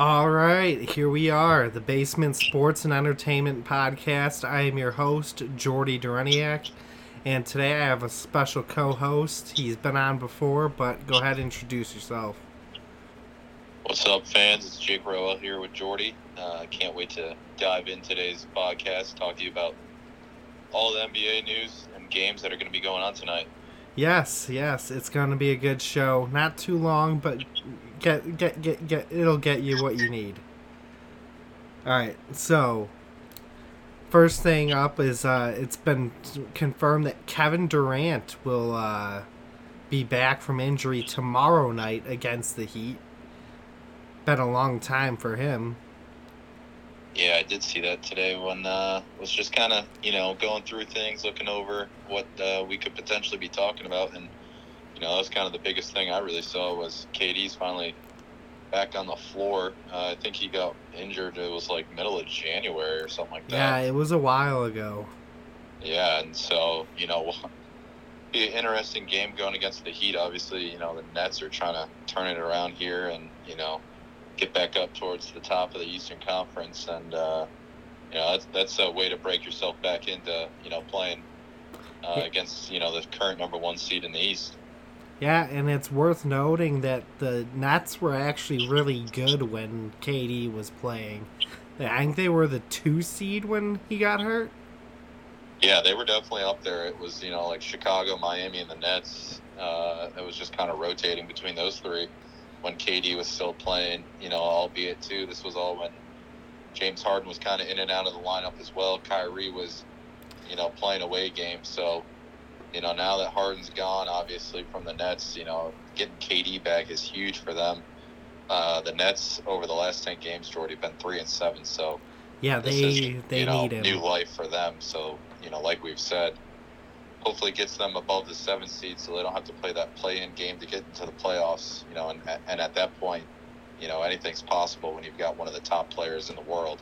All right, here we are, the Basement Sports and Entertainment Podcast. I am your host, Jordy Duraniak, and today I have a special co-host. He's been on before, but go ahead and introduce yourself. What's up, fans? It's Jake Rowe here with Jordy. I can't wait to dive in today's podcast, talk to you about all the NBA news and games that are going to be going on tonight. Yes, it's going to be a good show. Not too long, but it'll get you what you need. All right, so first thing up is it's been confirmed that Kevin Durant will be back from injury tomorrow night against the Heat. Been a long time for him. Yeah, I did see that today when was just kind of, going through things, looking over what we could potentially be talking about. And, that was kind of the biggest thing I really saw was KD's finally back on the floor. I think he got injured. It was like middle of January or something like that. Yeah, it was a while ago. Yeah, and so, be an interesting game going against the Heat. Obviously, the Nets are trying to turn it around here and, get back up towards the top of the Eastern Conference, and that's a way to break yourself back into playing against the current number one seed in the East. Yeah, and it's worth noting that the Nets were actually really good when KD was playing. I think they were the 2 seed when he got hurt. Yeah, they were definitely up there. It was like Chicago, Miami, and the Nets. It was just kind of rotating between those 3. When KD was still playing, albeit too, this was all when James Harden was kind of in and out of the lineup as well. Kyrie was, playing away games. So, now that Harden's gone, obviously, from the Nets, getting KD back is huge for them. The Nets, over the last 10 games, Jordy, have been 3-7. So, yeah, they need him. New life for them. So, like we've said, hopefully gets them above the 7th seed so they don't have to play that play-in game to get into the playoffs, and at that point, anything's possible when you've got one of the top players in the world,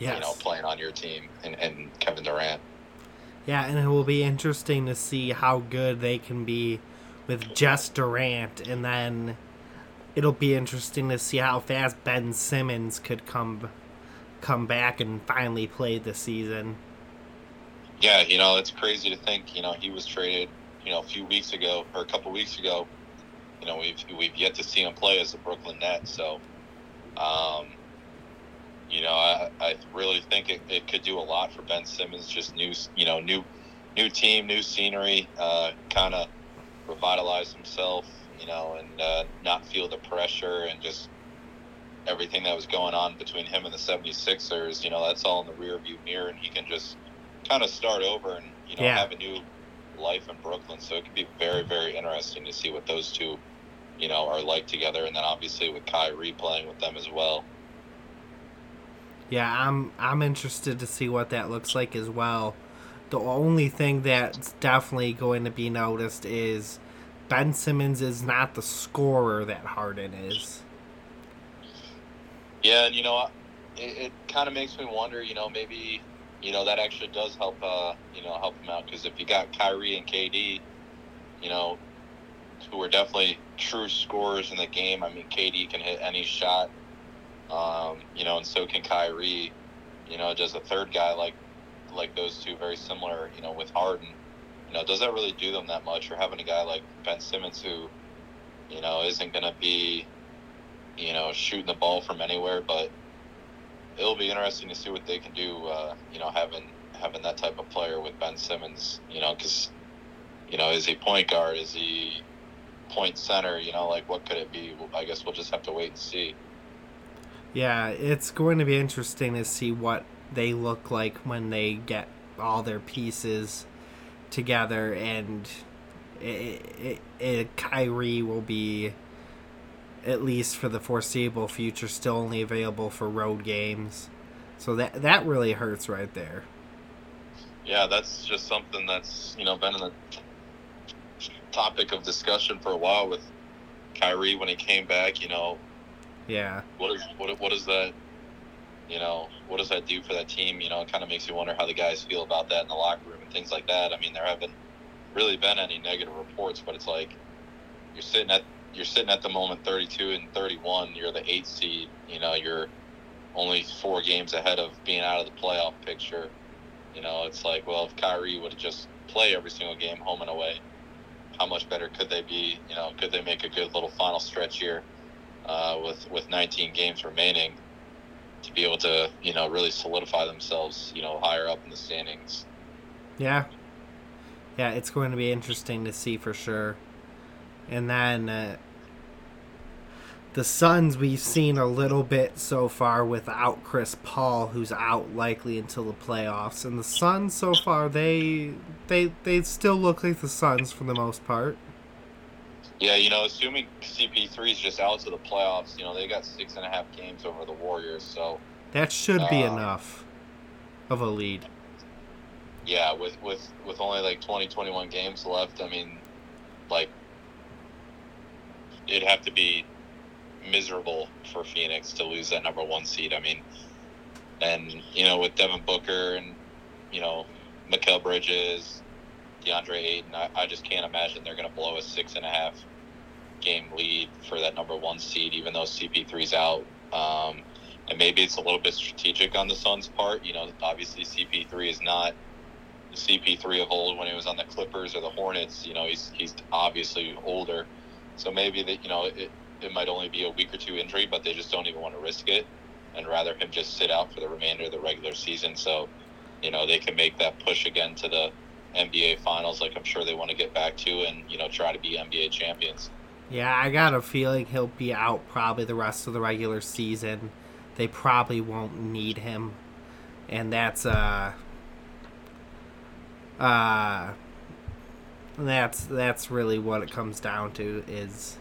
yes, playing on your team and Kevin Durant. Yeah, and it will be interesting to see how good they can be with just Durant, and then it'll be interesting to see how fast Ben Simmons could come back and finally play this season. Yeah, it's crazy to think, he was traded, a couple weeks ago. We've yet to see him play as a Brooklyn Net. So, I really think it could do a lot for Ben Simmons. Just new team, new scenery, kind of revitalize himself, and not feel the pressure and just everything that was going on between him and the 76ers. That's all in the rearview mirror, and he can just kind of start over and have a new life in Brooklyn. So it could be very, very interesting to see what those two are like together, and then obviously with Kyrie playing with them as well. Yeah, I'm interested to see what that looks like as well. The only thing that's definitely going to be noticed is Ben Simmons is not the scorer that Harden is. Yeah, and it kind of makes me wonder, maybe that actually does help, help him out, because if you got Kyrie and KD, who are definitely true scorers in the game. I mean, KD can hit any shot, and so can Kyrie. Does a third guy like those two, very similar, with Harden, does that really do them that much? Or having a guy like Ben Simmons who, isn't going to be, shooting the ball from anywhere, but it'll be interesting to see what they can do, having that type of player with Ben Simmons, because, is he point guard? Is he point center? What could it be? I guess we'll just have to wait and see. Yeah, it's going to be interesting to see what they look like when they get all their pieces together, and Kyrie will be, at least for the foreseeable future, still only available for road games. So that really hurts right there. Yeah, that's just something that's, been in the topic of discussion for a while with Kyrie when he came back, Yeah. What does that do for that team? It kind of makes you wonder how the guys feel about that in the locker room and things like that. I mean, there haven't really been any negative reports, but it's like you're sitting at you're sitting at the moment 32 and 31. You're the 8th seed. You know, you're only 4 games ahead of being out of the playoff picture. You know, it's like, well, if Kyrie would have just played every single game home and away, how much better could they be? You know, could they make a good little final stretch here with 19 games remaining to be able to, you know, really solidify themselves, you know, higher up in the standings? Yeah, it's going to be interesting to see for sure. And then the Suns, we've seen a little bit so far without Chris Paul, who's out likely until the playoffs. And the Suns so far, they still look like the Suns for the most part. Yeah, you know, assuming CP3 is just out to the playoffs, you know, they got 6.5 games over the Warriors, so that should be enough of a lead. Yeah, with only like 21 games left, I mean, like, it'd have to be miserable for Phoenix to lose that number 1 seed. I mean, and, you know, with Devin Booker and, you know, Mikal Bridges, DeAndre Ayton, I just can't imagine they're going to blow a 6.5 game lead for that number 1 seed, even though CP3's out. And maybe it's a little bit strategic on the Suns' part. You know, obviously CP3 is not the CP3 of old when he was on the Clippers or the Hornets. You know, he's obviously older. So maybe that, you know, it might only be a week or 2 injury, but they just don't even want to risk it and rather him just sit out for the remainder of the regular season. So, you know, they can make that push again to the NBA finals, like I'm sure they want to get back to, and, you know, try to be NBA champions. Yeah, I got a feeling he'll be out probably the rest of the regular season. They probably won't need him, and that's really what it comes down to is.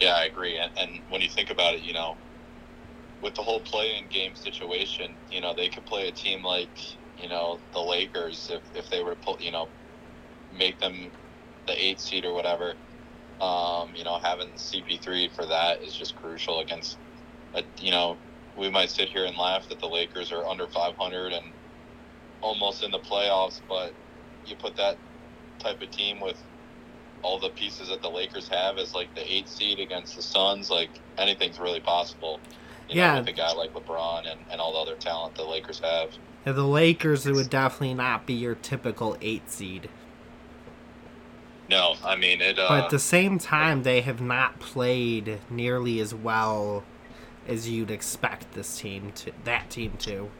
Yeah, I agree, and when you think about it, you know, with the whole play-in game situation, you know, they could play a team like, you know, the Lakers if they were to pull, you know, make them the 8th seed or whatever. You know, having CP3 for that is just crucial against, you know, we might sit here and laugh that the Lakers are under 500 and almost in the playoffs, but you put that type of team with all the pieces that the Lakers have as like the 8th seed against the Suns, like anything's really possible. You know, with a guy like LeBron and all the other talent the Lakers have. And the Lakers, it would definitely not be your typical 8th seed. No, I mean it. But at the same time, they have not played nearly as well as you'd expect that team to.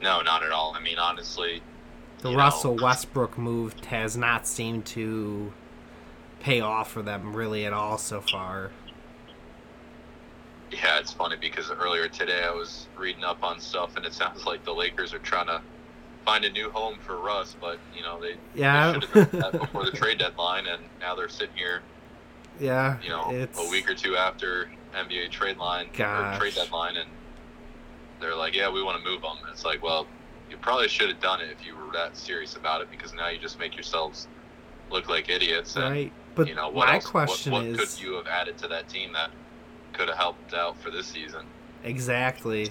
No, not at all. I mean, honestly, the Russell Westbrook move has not seemed to pay off for them really at all so far. Yeah, it's funny because earlier today I was reading up on stuff, and it sounds like the Lakers are trying to find a new home for Russ, but, you know, they should have done that before the trade deadline, and now they're sitting here, you know, a week or 2 after NBA trade deadline, and they're like, yeah, we want to move them. And it's like, well, you probably should have done it if you were that serious about it, because now you just make yourselves look like idiots. And, right, but you know, what could you have added to that team that could have helped out for this season? Exactly.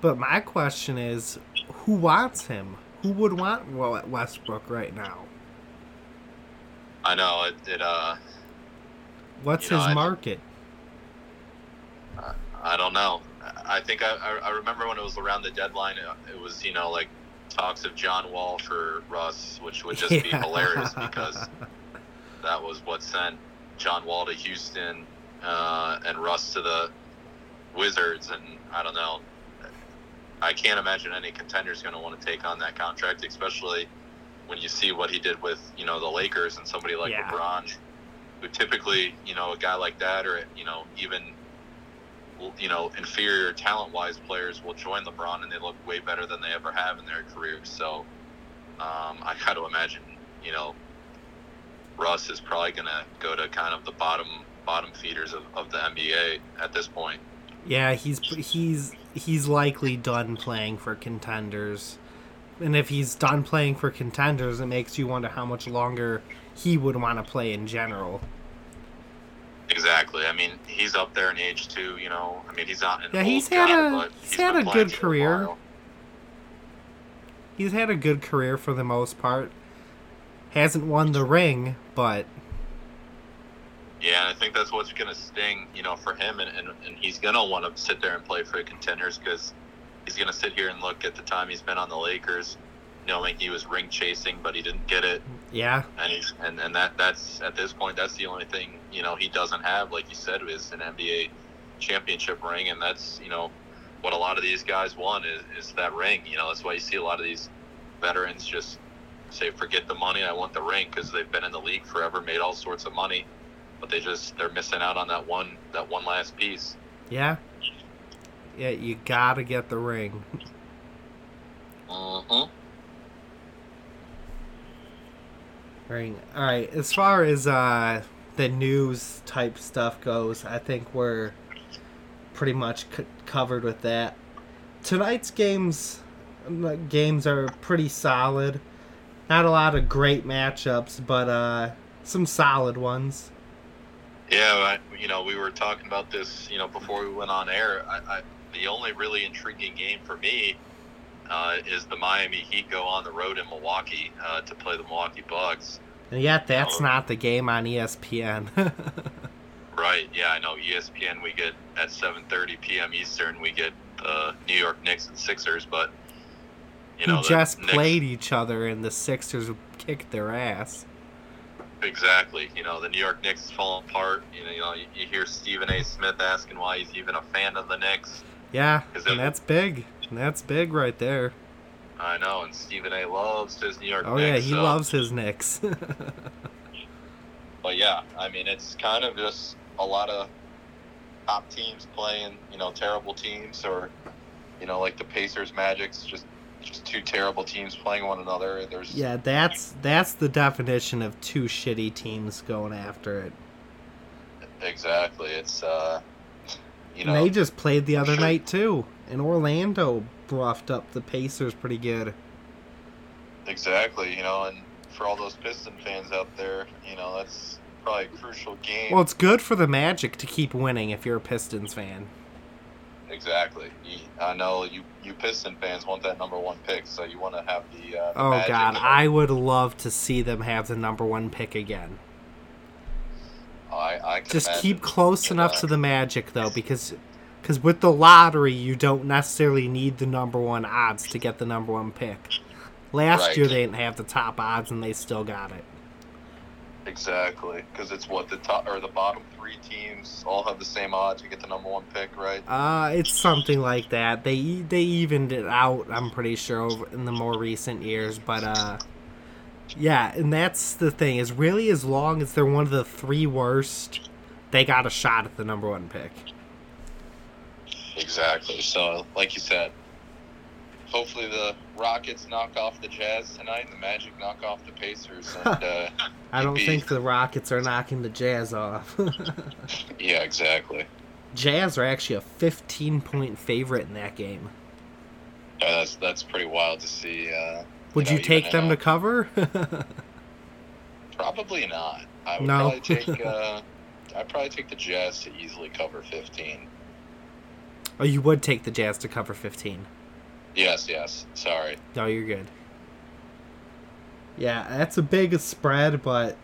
But my question is, who wants him? Who would want Westbrook right now? I know it what's his market? I don't know. I think I remember when it was around the deadline, it was, you know, like talks of John Wall for Russ, which would just be hilarious because that was what sent John Wall to Houston and Russ to the Wizards, and I don't know. I can't imagine any contender's going to want to take on that contract, especially when you see what he did with, you know, the Lakers and somebody like LeBron, who typically, you know, a guy like that or, you know, even, you know, inferior talent-wise players will join LeBron and they look way better than they ever have in their careers. So I got to imagine, you know, Russ is probably going to go to kind of the bottom feeders of the NBA at this point. Yeah, he's likely done playing for contenders. And if he's done playing for contenders, it makes you wonder how much longer he would want to play in general. Exactly. I mean, he's up there in age, too, you know. I mean, he's not an old guy, but he's had a good career. He's had a good career for the most part. hasn't won the ring, but... Yeah, I think that's what's going to sting, you know, for him, and he's going to want to sit there and play for the contenders, because he's going to sit here and look at the time he's been on the Lakers. You know, like, he was ring chasing, but he didn't get it. Yeah. And he's, and that's at this point, that's the only thing, you know, he doesn't have, like you said, is an NBA championship ring, and that's, you know, what a lot of these guys want is that ring. You know, that's why you see a lot of these veterans just say, forget the money, I want the ring, because they've been in the league forever, made all sorts of money, but they're missing out on that one last piece. Yeah. Yeah, you gotta get the ring. Mm-hmm. Ring. All right. As far as the news type stuff goes, I think we're pretty much covered with that. Tonight's games are pretty solid. Not a lot of great matchups, but some solid ones. Yeah, you know, we were talking about this, you know, before we went on air. I the only really intriguing game for me is the Miami Heat go on the road in Milwaukee to play the Milwaukee Bucks. And yet that's not the game on ESPN. Right, yeah, I know. ESPN, we get at 7:30 p.m. Eastern, we get the New York Knicks and Sixers, but, you know. Who just played each other, and the Sixers kicked their ass. Exactly. You know, the New York Knicks fall apart. You know, you hear Stephen A. Smith asking why he's even a fan of the Knicks. Yeah, and that's big. That's big right there. I know, and Stephen A. loves his New York Knicks. Oh, yeah, he loves his Knicks. But, yeah, I mean, it's kind of just a lot of top teams playing, you know, terrible teams, or, you know, like the Pacers, Magic's, just two terrible teams playing one another. There's yeah, that's the definition of two shitty teams going after it. Exactly. It's, you know. And they just played the other night, too. And Orlando roughed up the Pacers pretty good. Exactly, you know, and for all those Piston fans out there, you know, that's probably a crucial game. Well, it's good for the Magic to keep winning if you're a Pistons fan. Exactly. I know you Piston fans want that number one pick, so you want to have the oh, Magic. God, I would love to see them have the number one pick again. I can just keep close enough to the Magic, though, because with the lottery, you don't necessarily need the number one odds to get the number one pick. Last year, they didn't have the top odds, and they still got it. Exactly, because it's what the bottom three teams all have the same odds to get the number one pick, right? It's something like that. They evened it out, I'm pretty sure, over in the more recent years. But yeah, and that's the thing is really as long as they're one of the three worst, they got a shot at the number one pick. Exactly. So, like you said, hopefully the Rockets knock off the Jazz tonight and the Magic knock off the Pacers. And, I don't think the Rockets are knocking the Jazz off. Yeah, exactly. Jazz are actually a 15-point favorite in that game. Yeah, that's pretty wild to see. Would you take them to cover? Probably not. I'd probably take the Jazz to easily cover 15. Oh, you would take the Jazz to cover 15. Yes. Sorry. No, you're good. Yeah, that's a big spread, but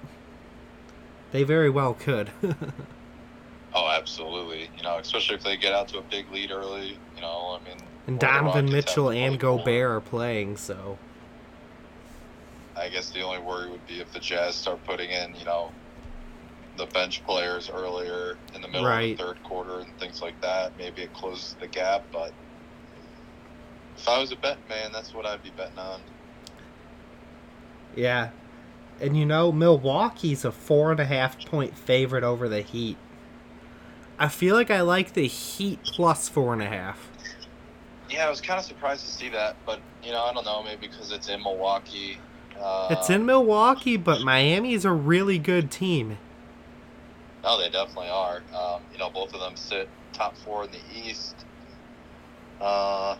they very well could. Oh, absolutely. You know, especially if they get out to a big lead early, you know, I mean... And Donovan Mitchell and Gobert are playing, so... I guess the only worry would be if the Jazz start putting in, you know, the bench players earlier in the middle of the third quarter and things like that. Maybe it closes the gap, but if I was a betting man, that's what I'd be betting on. Yeah. And you know, Milwaukee's a 4.5-point favorite over the Heat. I feel like I like the Heat plus 4.5. Yeah, I was kind of surprised to see that, but you know, I don't know, maybe because it's in Milwaukee. It's in Milwaukee, but Miami is a really good team. No, they definitely are. You know, both of them sit top four in the East. I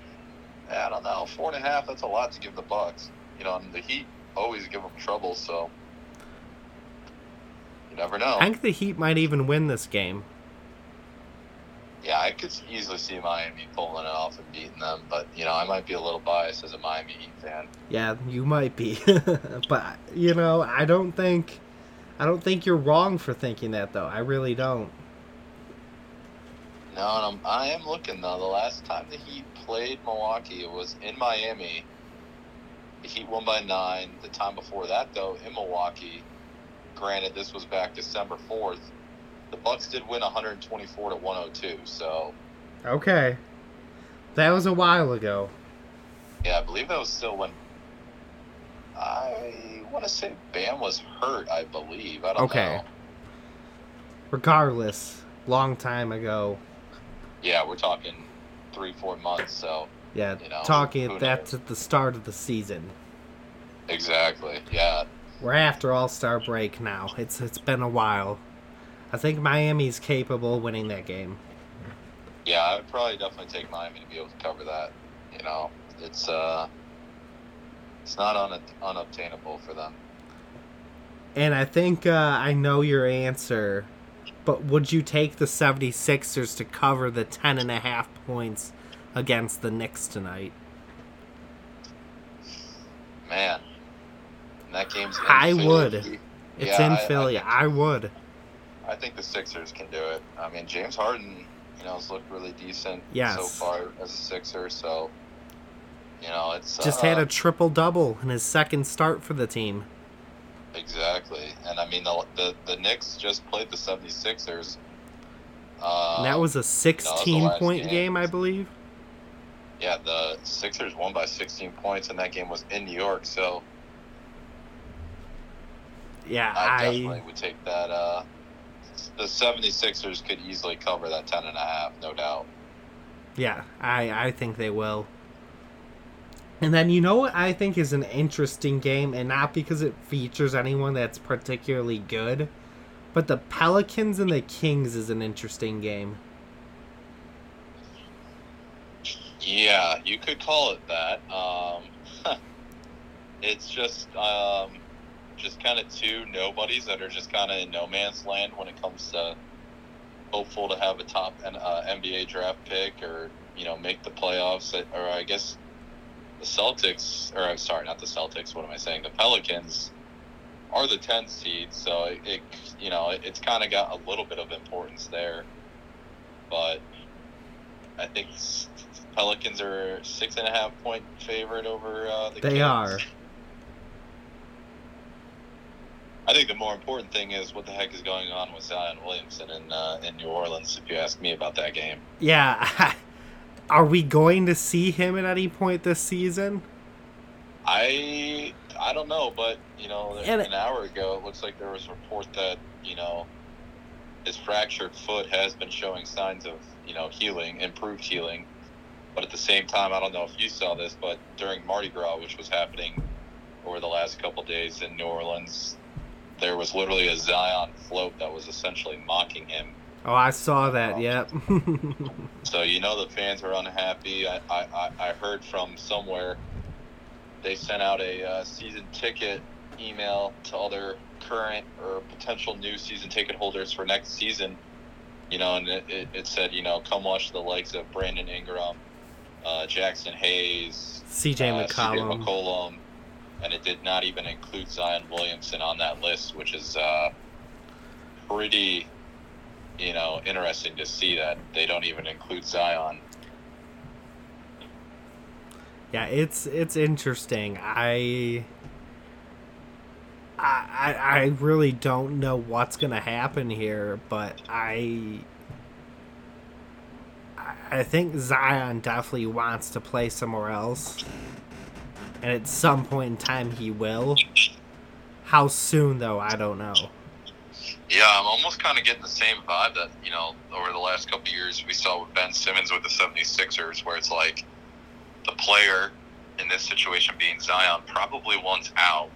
don't know. 4.5, that's a lot to give the Bucks. You know, and the Heat always give them trouble, so you never know. I think the Heat might even win this game. yeah, I could easily see Miami pulling it off and beating them. But, you know, I might be a little biased as a Miami Heat fan. Yeah, you might be. But, you know, I don't think you're wrong for thinking that, though. I really don't. No, and I am looking, though. The last time the Heat played Milwaukee, it was in Miami. The Heat won by 9. The time before that, though, in Milwaukee, granted, this was back December 4th, the Bucks did win 124-102, so... Okay. That was a while ago. Yeah, I believe that was still when... I want to say Bam was hurt, I believe. I don't know. Regardless, long time ago. Yeah, we're talking 3-4 months, so... Yeah, you know, that's at the start of the season. Exactly, yeah. We're after All-Star break now. It's been a while. I think Miami's capable of winning that game. Yeah, I would probably definitely take Miami to be able to cover that. You know, it's not unobtainable for them. And I think I know your answer, but would you take the 76ers to cover the 10.5 points against the Knicks tonight? Man, that game's in Philly. I would. It's in Philly. I would. I think the Sixers can do it. I mean, James Harden, you know, has looked really decent so far as a Sixer. So, you know, it's just had a triple-double in his second start for the team. Exactly. And, I mean, the Knicks just played the 76ers. That was a 16-point game, I believe. Yeah, the Sixers won by 16 points, and that game was in New York. So, yeah, I definitely would take that. The 76ers could easily cover that 10.5, no doubt. Yeah, I think they will. And then you know what I think is an interesting game, and not because it features anyone that's particularly good, but the Pelicans and the Kings is an interesting game. Yeah, you could call it that. It's just kind of two nobodies that are just kind of in no man's land when it comes to hopeful to have a top NBA draft pick or, you know, make the playoffs. Or I guess the Celtics, or I'm sorry, not the Celtics, what am I saying? The Pelicans are the 10th seed, so it's kind of got a little bit of importance there. But I think Pelicans are 6.5-point favorite over the Kings. They are. I think the more important thing is what the heck is going on with Zion Williamson in New Orleans, if you ask me about that game. Yeah. Are we going to see him at any point this season? I don't know, but, you know, an hour ago it looks like there was a report that, you know, his fractured foot has been showing signs of, you know, healing, improved healing. But at the same time, I don't know if you saw this, but during Mardi Gras, which was happening over the last couple days in New Orleans, there was literally a Zion float that was essentially mocking him. Oh, I saw that, yep. So, you know, the fans were unhappy. I heard from somewhere they sent out a season ticket email to all their current or potential new season ticket holders for next season, you know, and it said, you know, come watch the likes of Brandon Ingram, Jackson Hayes, CJ McCollum. And it did not even include Zion Williamson on that list, which is pretty, you know, interesting to see that they don't even include Zion. Yeah, it's interesting. I really don't know what's gonna happen here, but I think Zion definitely wants to play somewhere else. And at some point in time, he will. How soon, though, I don't know. Yeah, I'm almost kind of getting the same vibe that, you know, over the last couple of years we saw with Ben Simmons with the 76ers, where it's like the player, in this situation being Zion, probably wants out.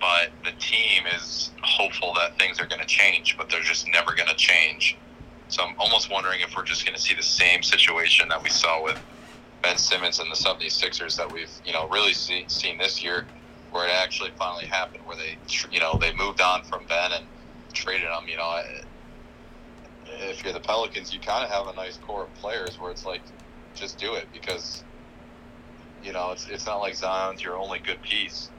But the team is hopeful that things are going to change, but they're just never going to change. So I'm almost wondering if we're just going to see the same situation that we saw with Ben Simmons and the 76ers that we've, you know, really seen this year, where it actually finally happened, where they, you know, they moved on from Ben and traded him. You know, if you're the Pelicans, you kind of have a nice core of players where it's like, just do it, because, you know, it's not like Zion's your only good piece.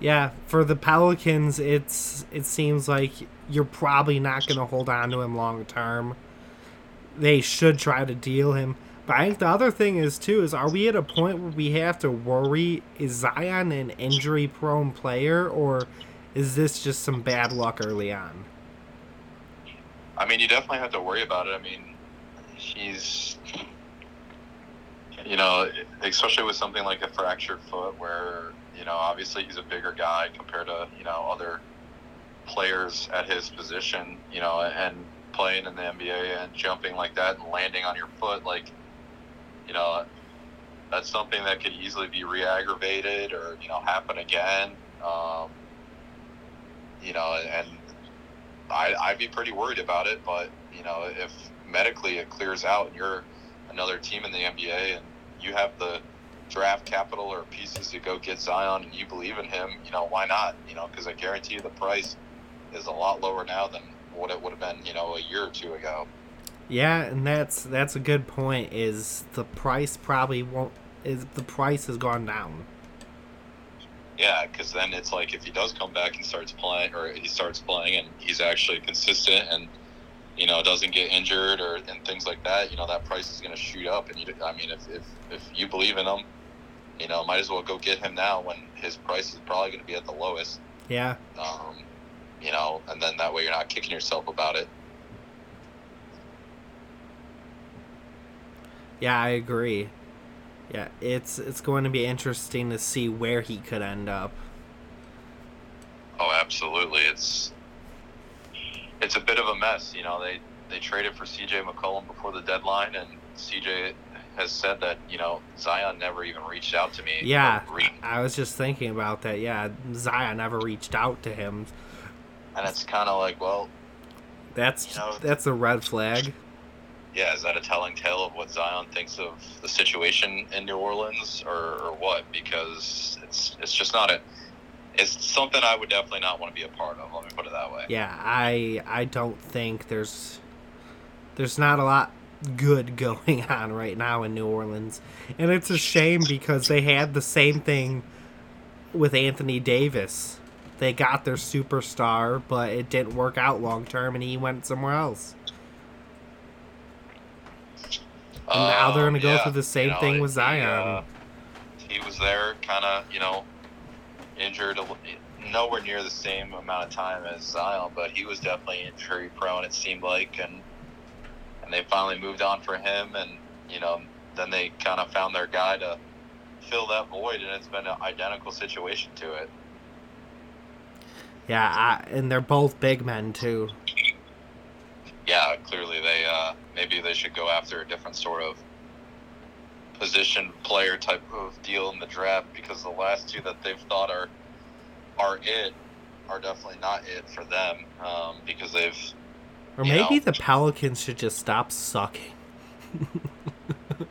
Yeah, for the Pelicans, it seems like you're probably not going to hold on to him long term. They should try to deal him. But I think the other thing is, too, is are we at a point where we have to worry, is Zion an injury-prone player, or is this just some bad luck early on? I mean, you definitely have to worry about it. I mean, he's, you know, especially with something like a fractured foot where, you know, obviously he's a bigger guy compared to, you know, other players at his position, you know, and playing in the NBA and jumping like that and landing on your foot, like, you know, that's something that could easily be re-aggravated or, you know, happen again. You know, and I'd be pretty worried about it, but, you know, if medically it clears out and you're another team in the NBA and you have the draft capital or pieces to go get Zion and you believe in him, you know, why not? You know, because I guarantee you the price is a lot lower now than what it would have been, you know, a year or two ago. Yeah, and that's a good point, is the price probably won't, is the price has gone down. Yeah, because then it's like if he does come back and starts playing and he's actually consistent and, you know, doesn't get injured or and things like that, you know, that price is going to shoot up. And, I mean, if you believe in him, you know, might as well go get him now when his price is probably going to be at the lowest. Yeah. You know, and then that way you're not kicking yourself about it. Yeah, I agree. Yeah, it's going to be interesting to see where he could end up. Oh, absolutely. It's a bit of a mess. You know, they traded for CJ McCollum before the deadline, and CJ has said that, you know, Zion never even reached out to me. Yeah, I was just thinking about that. Yeah, Zion never reached out to him. And it's kind of like, well... That's, you know, that's a red flag. Yeah, is that a telling tale of what Zion thinks of the situation in New Orleans, or what? Because it's just not a... It's something I would definitely not want to be a part of, let me put it that way. Yeah, I don't think there's not a lot good going on right now in New Orleans. And it's a shame because they had the same thing with Anthony Davis. They got their superstar, but it didn't work out long term, and he went somewhere else. And now they're going to go through the same thing with Zion. He was there kind of, you know, injured nowhere near the same amount of time as Zion, but he was definitely injury prone, it seemed like, and they finally moved on for him, and, you know, then they kind of found their guy to fill that void, and it's been an identical situation to it. Yeah, and they're both big men, too. Yeah, clearly maybe they should go after a different sort of position player type of deal in the draft, because the last two that they've thought are definitely not it for them, because they've... Or maybe the Pelicans should just stop sucking.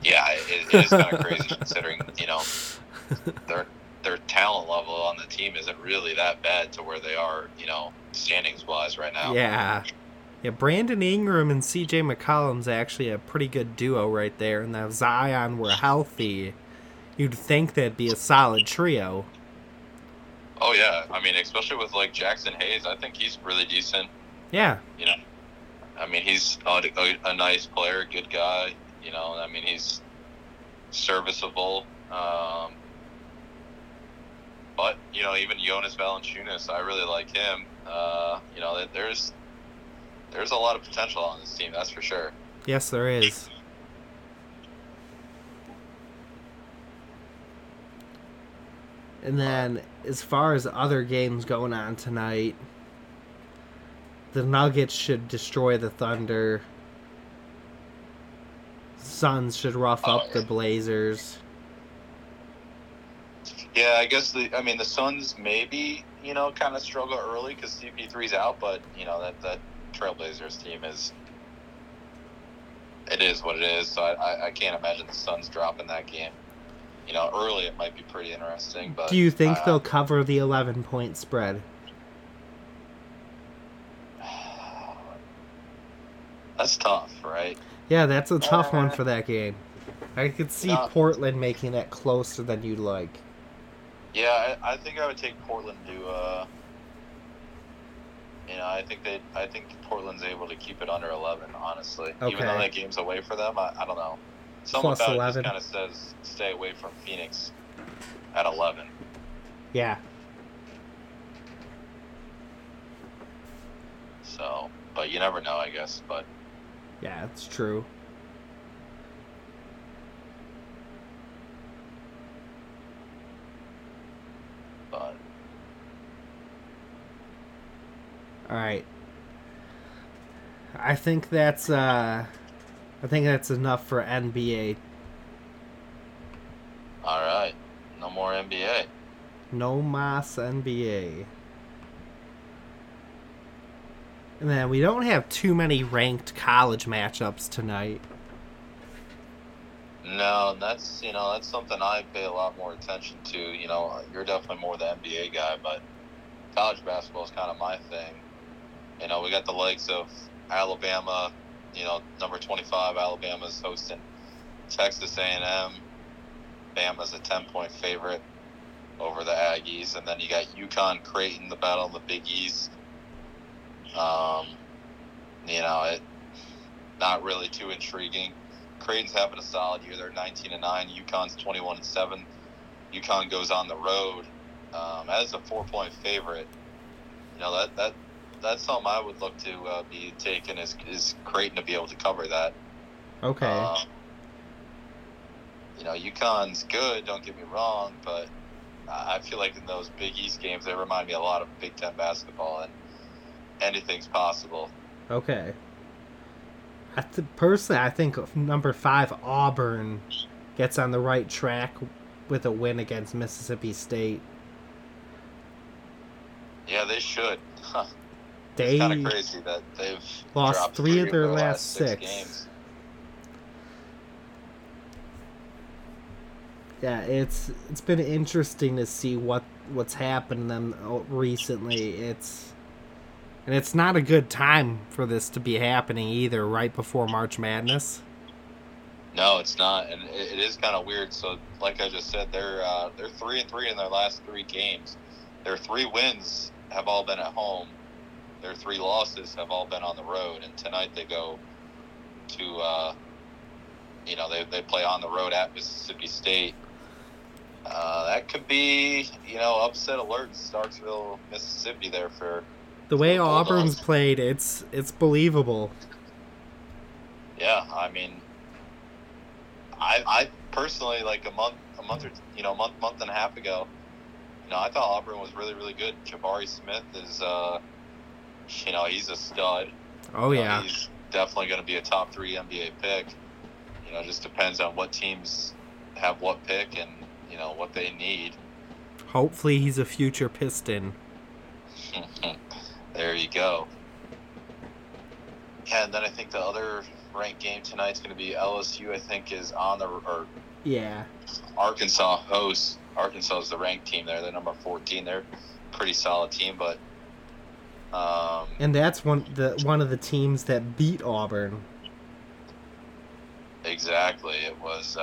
Yeah, it is kind of crazy considering, you know, their talent level on the team isn't really that bad to where they are, you know, standings-wise right now. Yeah. Yeah, Brandon Ingram and CJ McCollum's actually a pretty good duo right there, and if Zion were healthy, you'd think that'd be a solid trio. Oh yeah, I mean, especially with like Jackson Hayes, I think he's really decent. Yeah. You know, I mean, he's a nice player, good guy. You know, I mean, he's serviceable. But you know, even Jonas Valanciunas, I really like him. You know, there's a lot of potential on this team, that's for sure. Yes, there is. And then, as far as other games going on tonight, the Nuggets should destroy the Thunder. Suns should rough up the Blazers. Yeah, I guess, the Suns maybe, you know, kind of struggle early because CP3's out, but, you know, that Trailblazers team is what it is, so I can't imagine the Suns dropping that game. You know, early it might be pretty interesting, but... Do you think they'll cover the 11-point spread? That's tough, right? Yeah, that's a tough one for that game. I could see Portland making it closer than you'd like. Yeah, I think I would take Portland to. I think Portland's able to keep it under 11. Honestly, okay. Even though that game's away for them, I don't know. Something about it just kind of says stay away from Phoenix at 11. Yeah. So, but you never know, I guess. But yeah, it's true. All right. I think that's enough for NBA. All right. No more NBA. No mas NBA. And then we don't have too many ranked college matchups tonight. No, that's something I pay a lot more attention to. You know, you're definitely more the NBA guy, but college basketball is kind of my thing. You know, we got the likes of Alabama, number 25, Alabama's hosting Texas A&M. Bama's a 10-point favorite over the Aggies. And then you got UConn, Creighton, the battle in the Big East. Not really too intriguing. Creighton's having a solid year. They're 19-9. UConn's 21-7. UConn goes on the road as a 4-point favorite. You know, that's something I would look to be taking is Creighton to be able to cover that. Okay. UConn's good, don't get me wrong, but I feel like in those Big East games, they remind me a lot of Big Ten basketball, and anything's possible. Okay. Personally, I think number 5, Auburn, gets on the right track with a win against Mississippi State. Yeah, they should. Huh. It's kind of crazy that they've lost three of their last six games. Yeah, it's been interesting to see what's happened to them recently. It's not a good time for this to be happening either, right before March Madness. No, it's not, and it is kind of weird. So, like I just said, they're 3-3 in their last three games. Their three wins have all been at home. Their three losses have all been on the road, and tonight they go to, they play on the road at Mississippi State. That could be, upset alert in Starksville, Mississippi there for... The way Auburn's played, it's believable. Yeah, I mean, I personally, like a month and a half ago, I thought Auburn was really, really good. Jabari Smith is... he's a stud. Oh, yeah. He's definitely going to be a top 3 NBA pick. It just depends on what teams have what pick and, what they need. Hopefully he's a future Piston. There you go. And then I think the other ranked game tonight's going to be LSU, I think, is on the... Yeah. Arkansas hosts. Arkansas is the ranked team there. They're number 14. They're a pretty solid team, but... and that's one of the teams that beat Auburn. Exactly, it was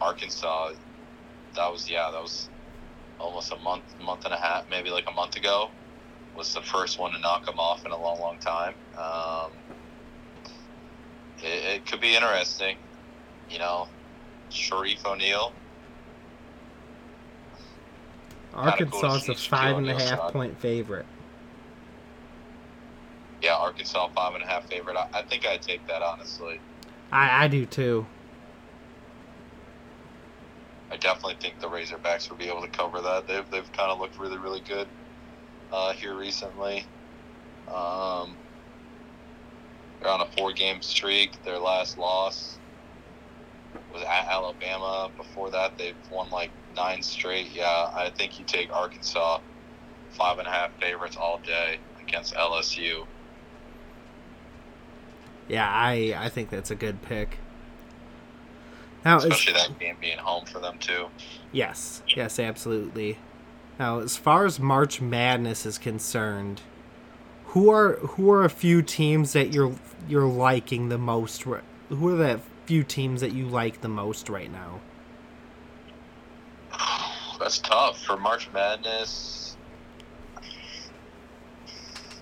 Arkansas. That was almost a month and a half, maybe like a month ago. Was the first one to knock them off in a long, long time. It could be interesting, Sharif O'Neal. Arkansas is a 5.5-point favorite. Yeah, Arkansas 5.5 favorite. I think I'd take that, honestly. I do, too. I definitely think the Razorbacks will be able to cover that. They've kind of looked really, really good here recently. They're on a 4-game streak. Their last loss was at Alabama. Before that, they've won, 9 straight. Yeah, I think you take Arkansas 5.5 favorites all day against LSU. Yeah, I think that's a good pick. Now, especially that game being home for them too. Yes, absolutely. Now, as far as March Madness is concerned, who are a few teams that you're liking the most? Who are the few teams that you like the most right now? That's tough for March Madness.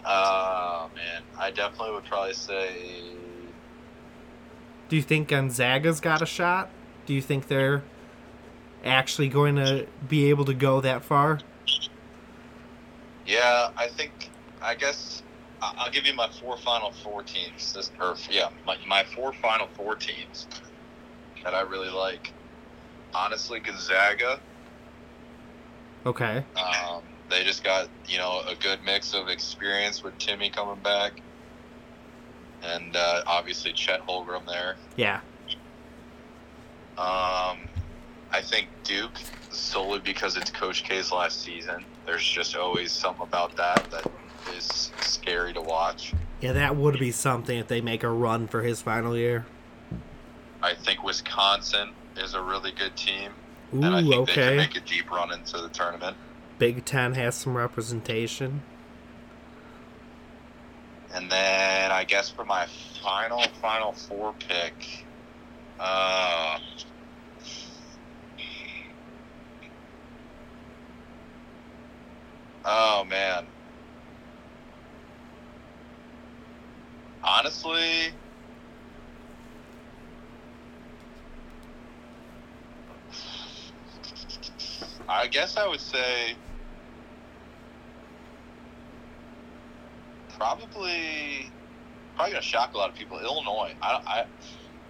Man, I definitely would probably say. Do you think Gonzaga's got a shot? Do you think they're actually going to be able to go that far? Yeah, I guess I'll give you my four Final Four teams. My four Final Four teams that I really like. Honestly, Gonzaga. Okay. They just got, a good mix of experience with Timmy coming back. And obviously Chet Holmgren there. Yeah. I think Duke, solely because it's Coach K's last season. There's just always something about that is scary to watch. Yeah, that would be something if they make a run for his final year. I think Wisconsin is a really good team. Ooh, and I think they can make a deep run into the tournament. Big Ten has some representation. And then I guess for my final four pick, oh man. Honestly, I guess I would say probably gonna shock a lot of people. Illinois.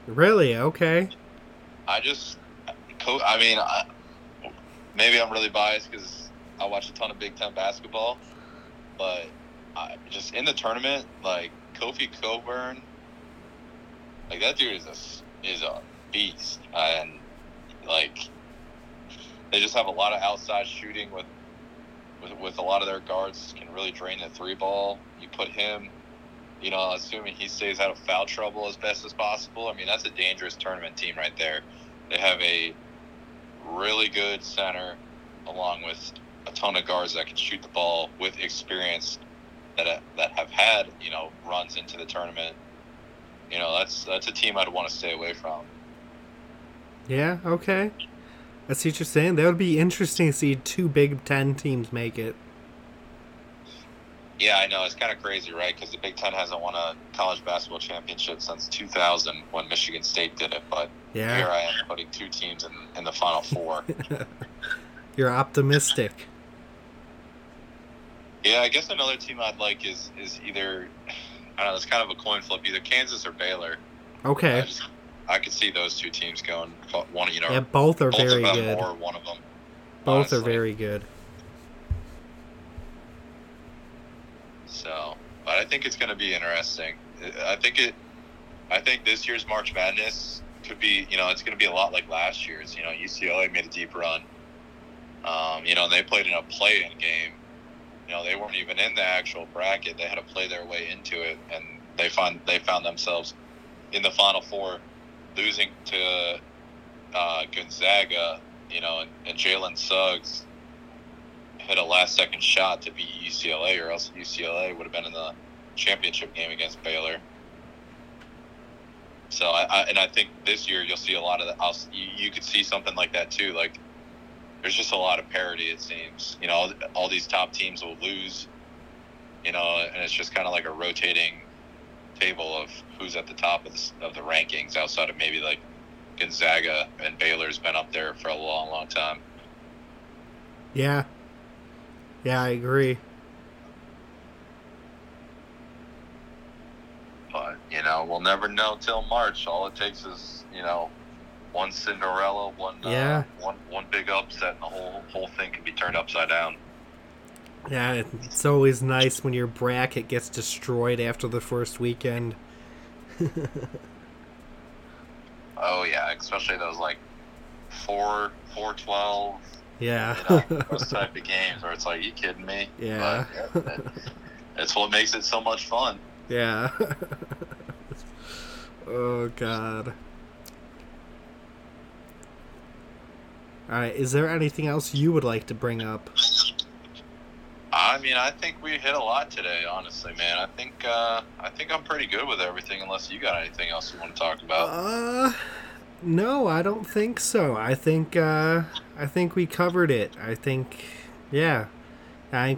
Really? Okay. Maybe I'm really biased because I watch a ton of Big Ten basketball, but just in the tournament, Kofi Coburn, that dude is a beast, and they just have a lot of outside shooting with a lot of their guards can really drain the three ball. You put him, assuming he stays out of foul trouble as best as possible. I mean, that's a dangerous tournament team right there. They have a really good center along with a ton of guards that can shoot the ball with experience that have had, runs into the tournament. That's a team I'd want to stay away from. Yeah, okay. I see what you're saying. That would be interesting to see two Big Ten teams make it. Yeah, I know. It's kind of crazy, right? Because the Big Ten hasn't won a college basketball championship since 2000 when Michigan State did it. But yeah. Here I am putting two teams in the Final Four. You're optimistic. Yeah, I guess another team I'd like is either, I don't know, it's kind of a coin flip, either Kansas or Baylor. Okay. I could see those two teams going. One, yeah, both are both very good. Or one of them. Both honestly. Are very good. So, but I think it's going to be interesting. I think this year's March Madness could be. It's going to be a lot like last year's. UCLA made a deep run. They played in a play-in game. They weren't even in the actual bracket. They had to play their way into it, and they found themselves in the Final Four, losing to Gonzaga. And Jalen Suggs hit a last-second shot to beat UCLA, or else UCLA would have been in the championship game against Baylor. So, I think this year you'll see a lot of that. You could see something like that too. There's just a lot of parity, it seems. All these top teams will lose. And it's just kind of like a rotating table of who's at the top of the rankings, outside of maybe Gonzaga, and Baylor's been up there for a long, long time. Yeah, I agree. But we'll never know till March. All it takes is one Cinderella, one big upset, and the whole thing can be turned upside down. Yeah, it's always nice when your bracket gets destroyed after the first weekend. Oh yeah, especially those 4-12. Yeah, those type of games where it's like, you kidding me? Yeah, but, that's what makes it so much fun. Yeah. Oh god. All right, is there anything else you would like to bring up? I mean, I think we hit a lot today, honestly, man. I think I'm pretty good with everything, unless you got anything else you want to talk about. No, I don't think so. I think we covered it. I think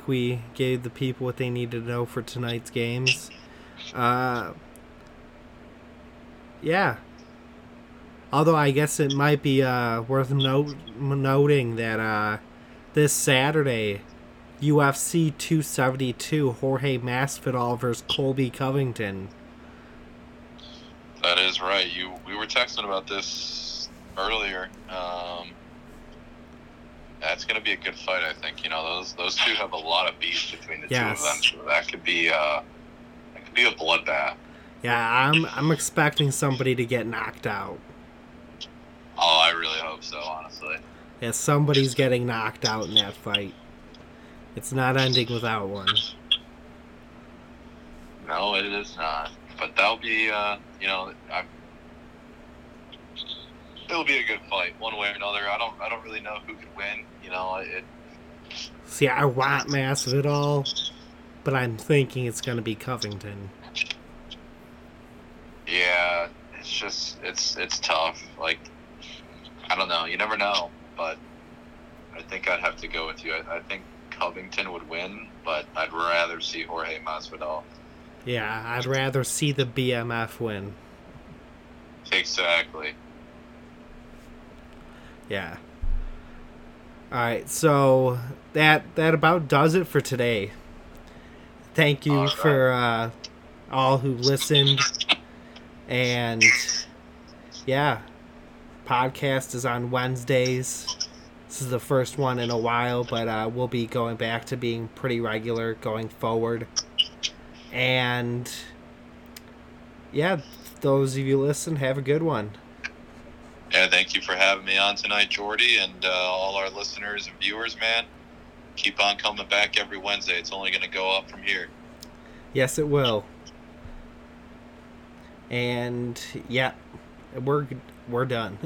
we gave the people what they needed to know for tonight's games. Yeah. Although I guess it might be worth noting that this Saturday, UFC 272, Jorge Masvidal versus Colby Covington. That is right. We were texting about this earlier. That's going to be a good fight, I think. You know, those two have a lot of beef between the two of them. So that could be a bloodbath. Yeah, I'm expecting somebody to get knocked out. Oh, I really hope so, honestly. Yeah, somebody's getting knocked out in that fight. It's not ending without one. No, it is not. But that'll be, it'll be a good fight, one way or another. I don't really know who could win. You know, it. See, I want Masvidal, but I'm thinking it's going to be Covington. Yeah, it's just it's tough. Like, I don't know. You never know. But I think I'd have to go with you. I think Covington would win, but I'd rather see Jorge Masvidal. Yeah, I'd rather see the BMF win. Exactly. Yeah. All right, so that about does it for today. Thank you for all who listened. And, yeah, podcast is on Wednesdays. This is the first one in a while, but we'll be going back to being pretty regular going forward. And, yeah, those of you listen, have a good one. Yeah, thank you for having me on tonight, Jordy, and all our listeners and viewers, man. Keep on coming back every Wednesday. It's only going to go up from here. Yes, it will. And, yeah, we're done.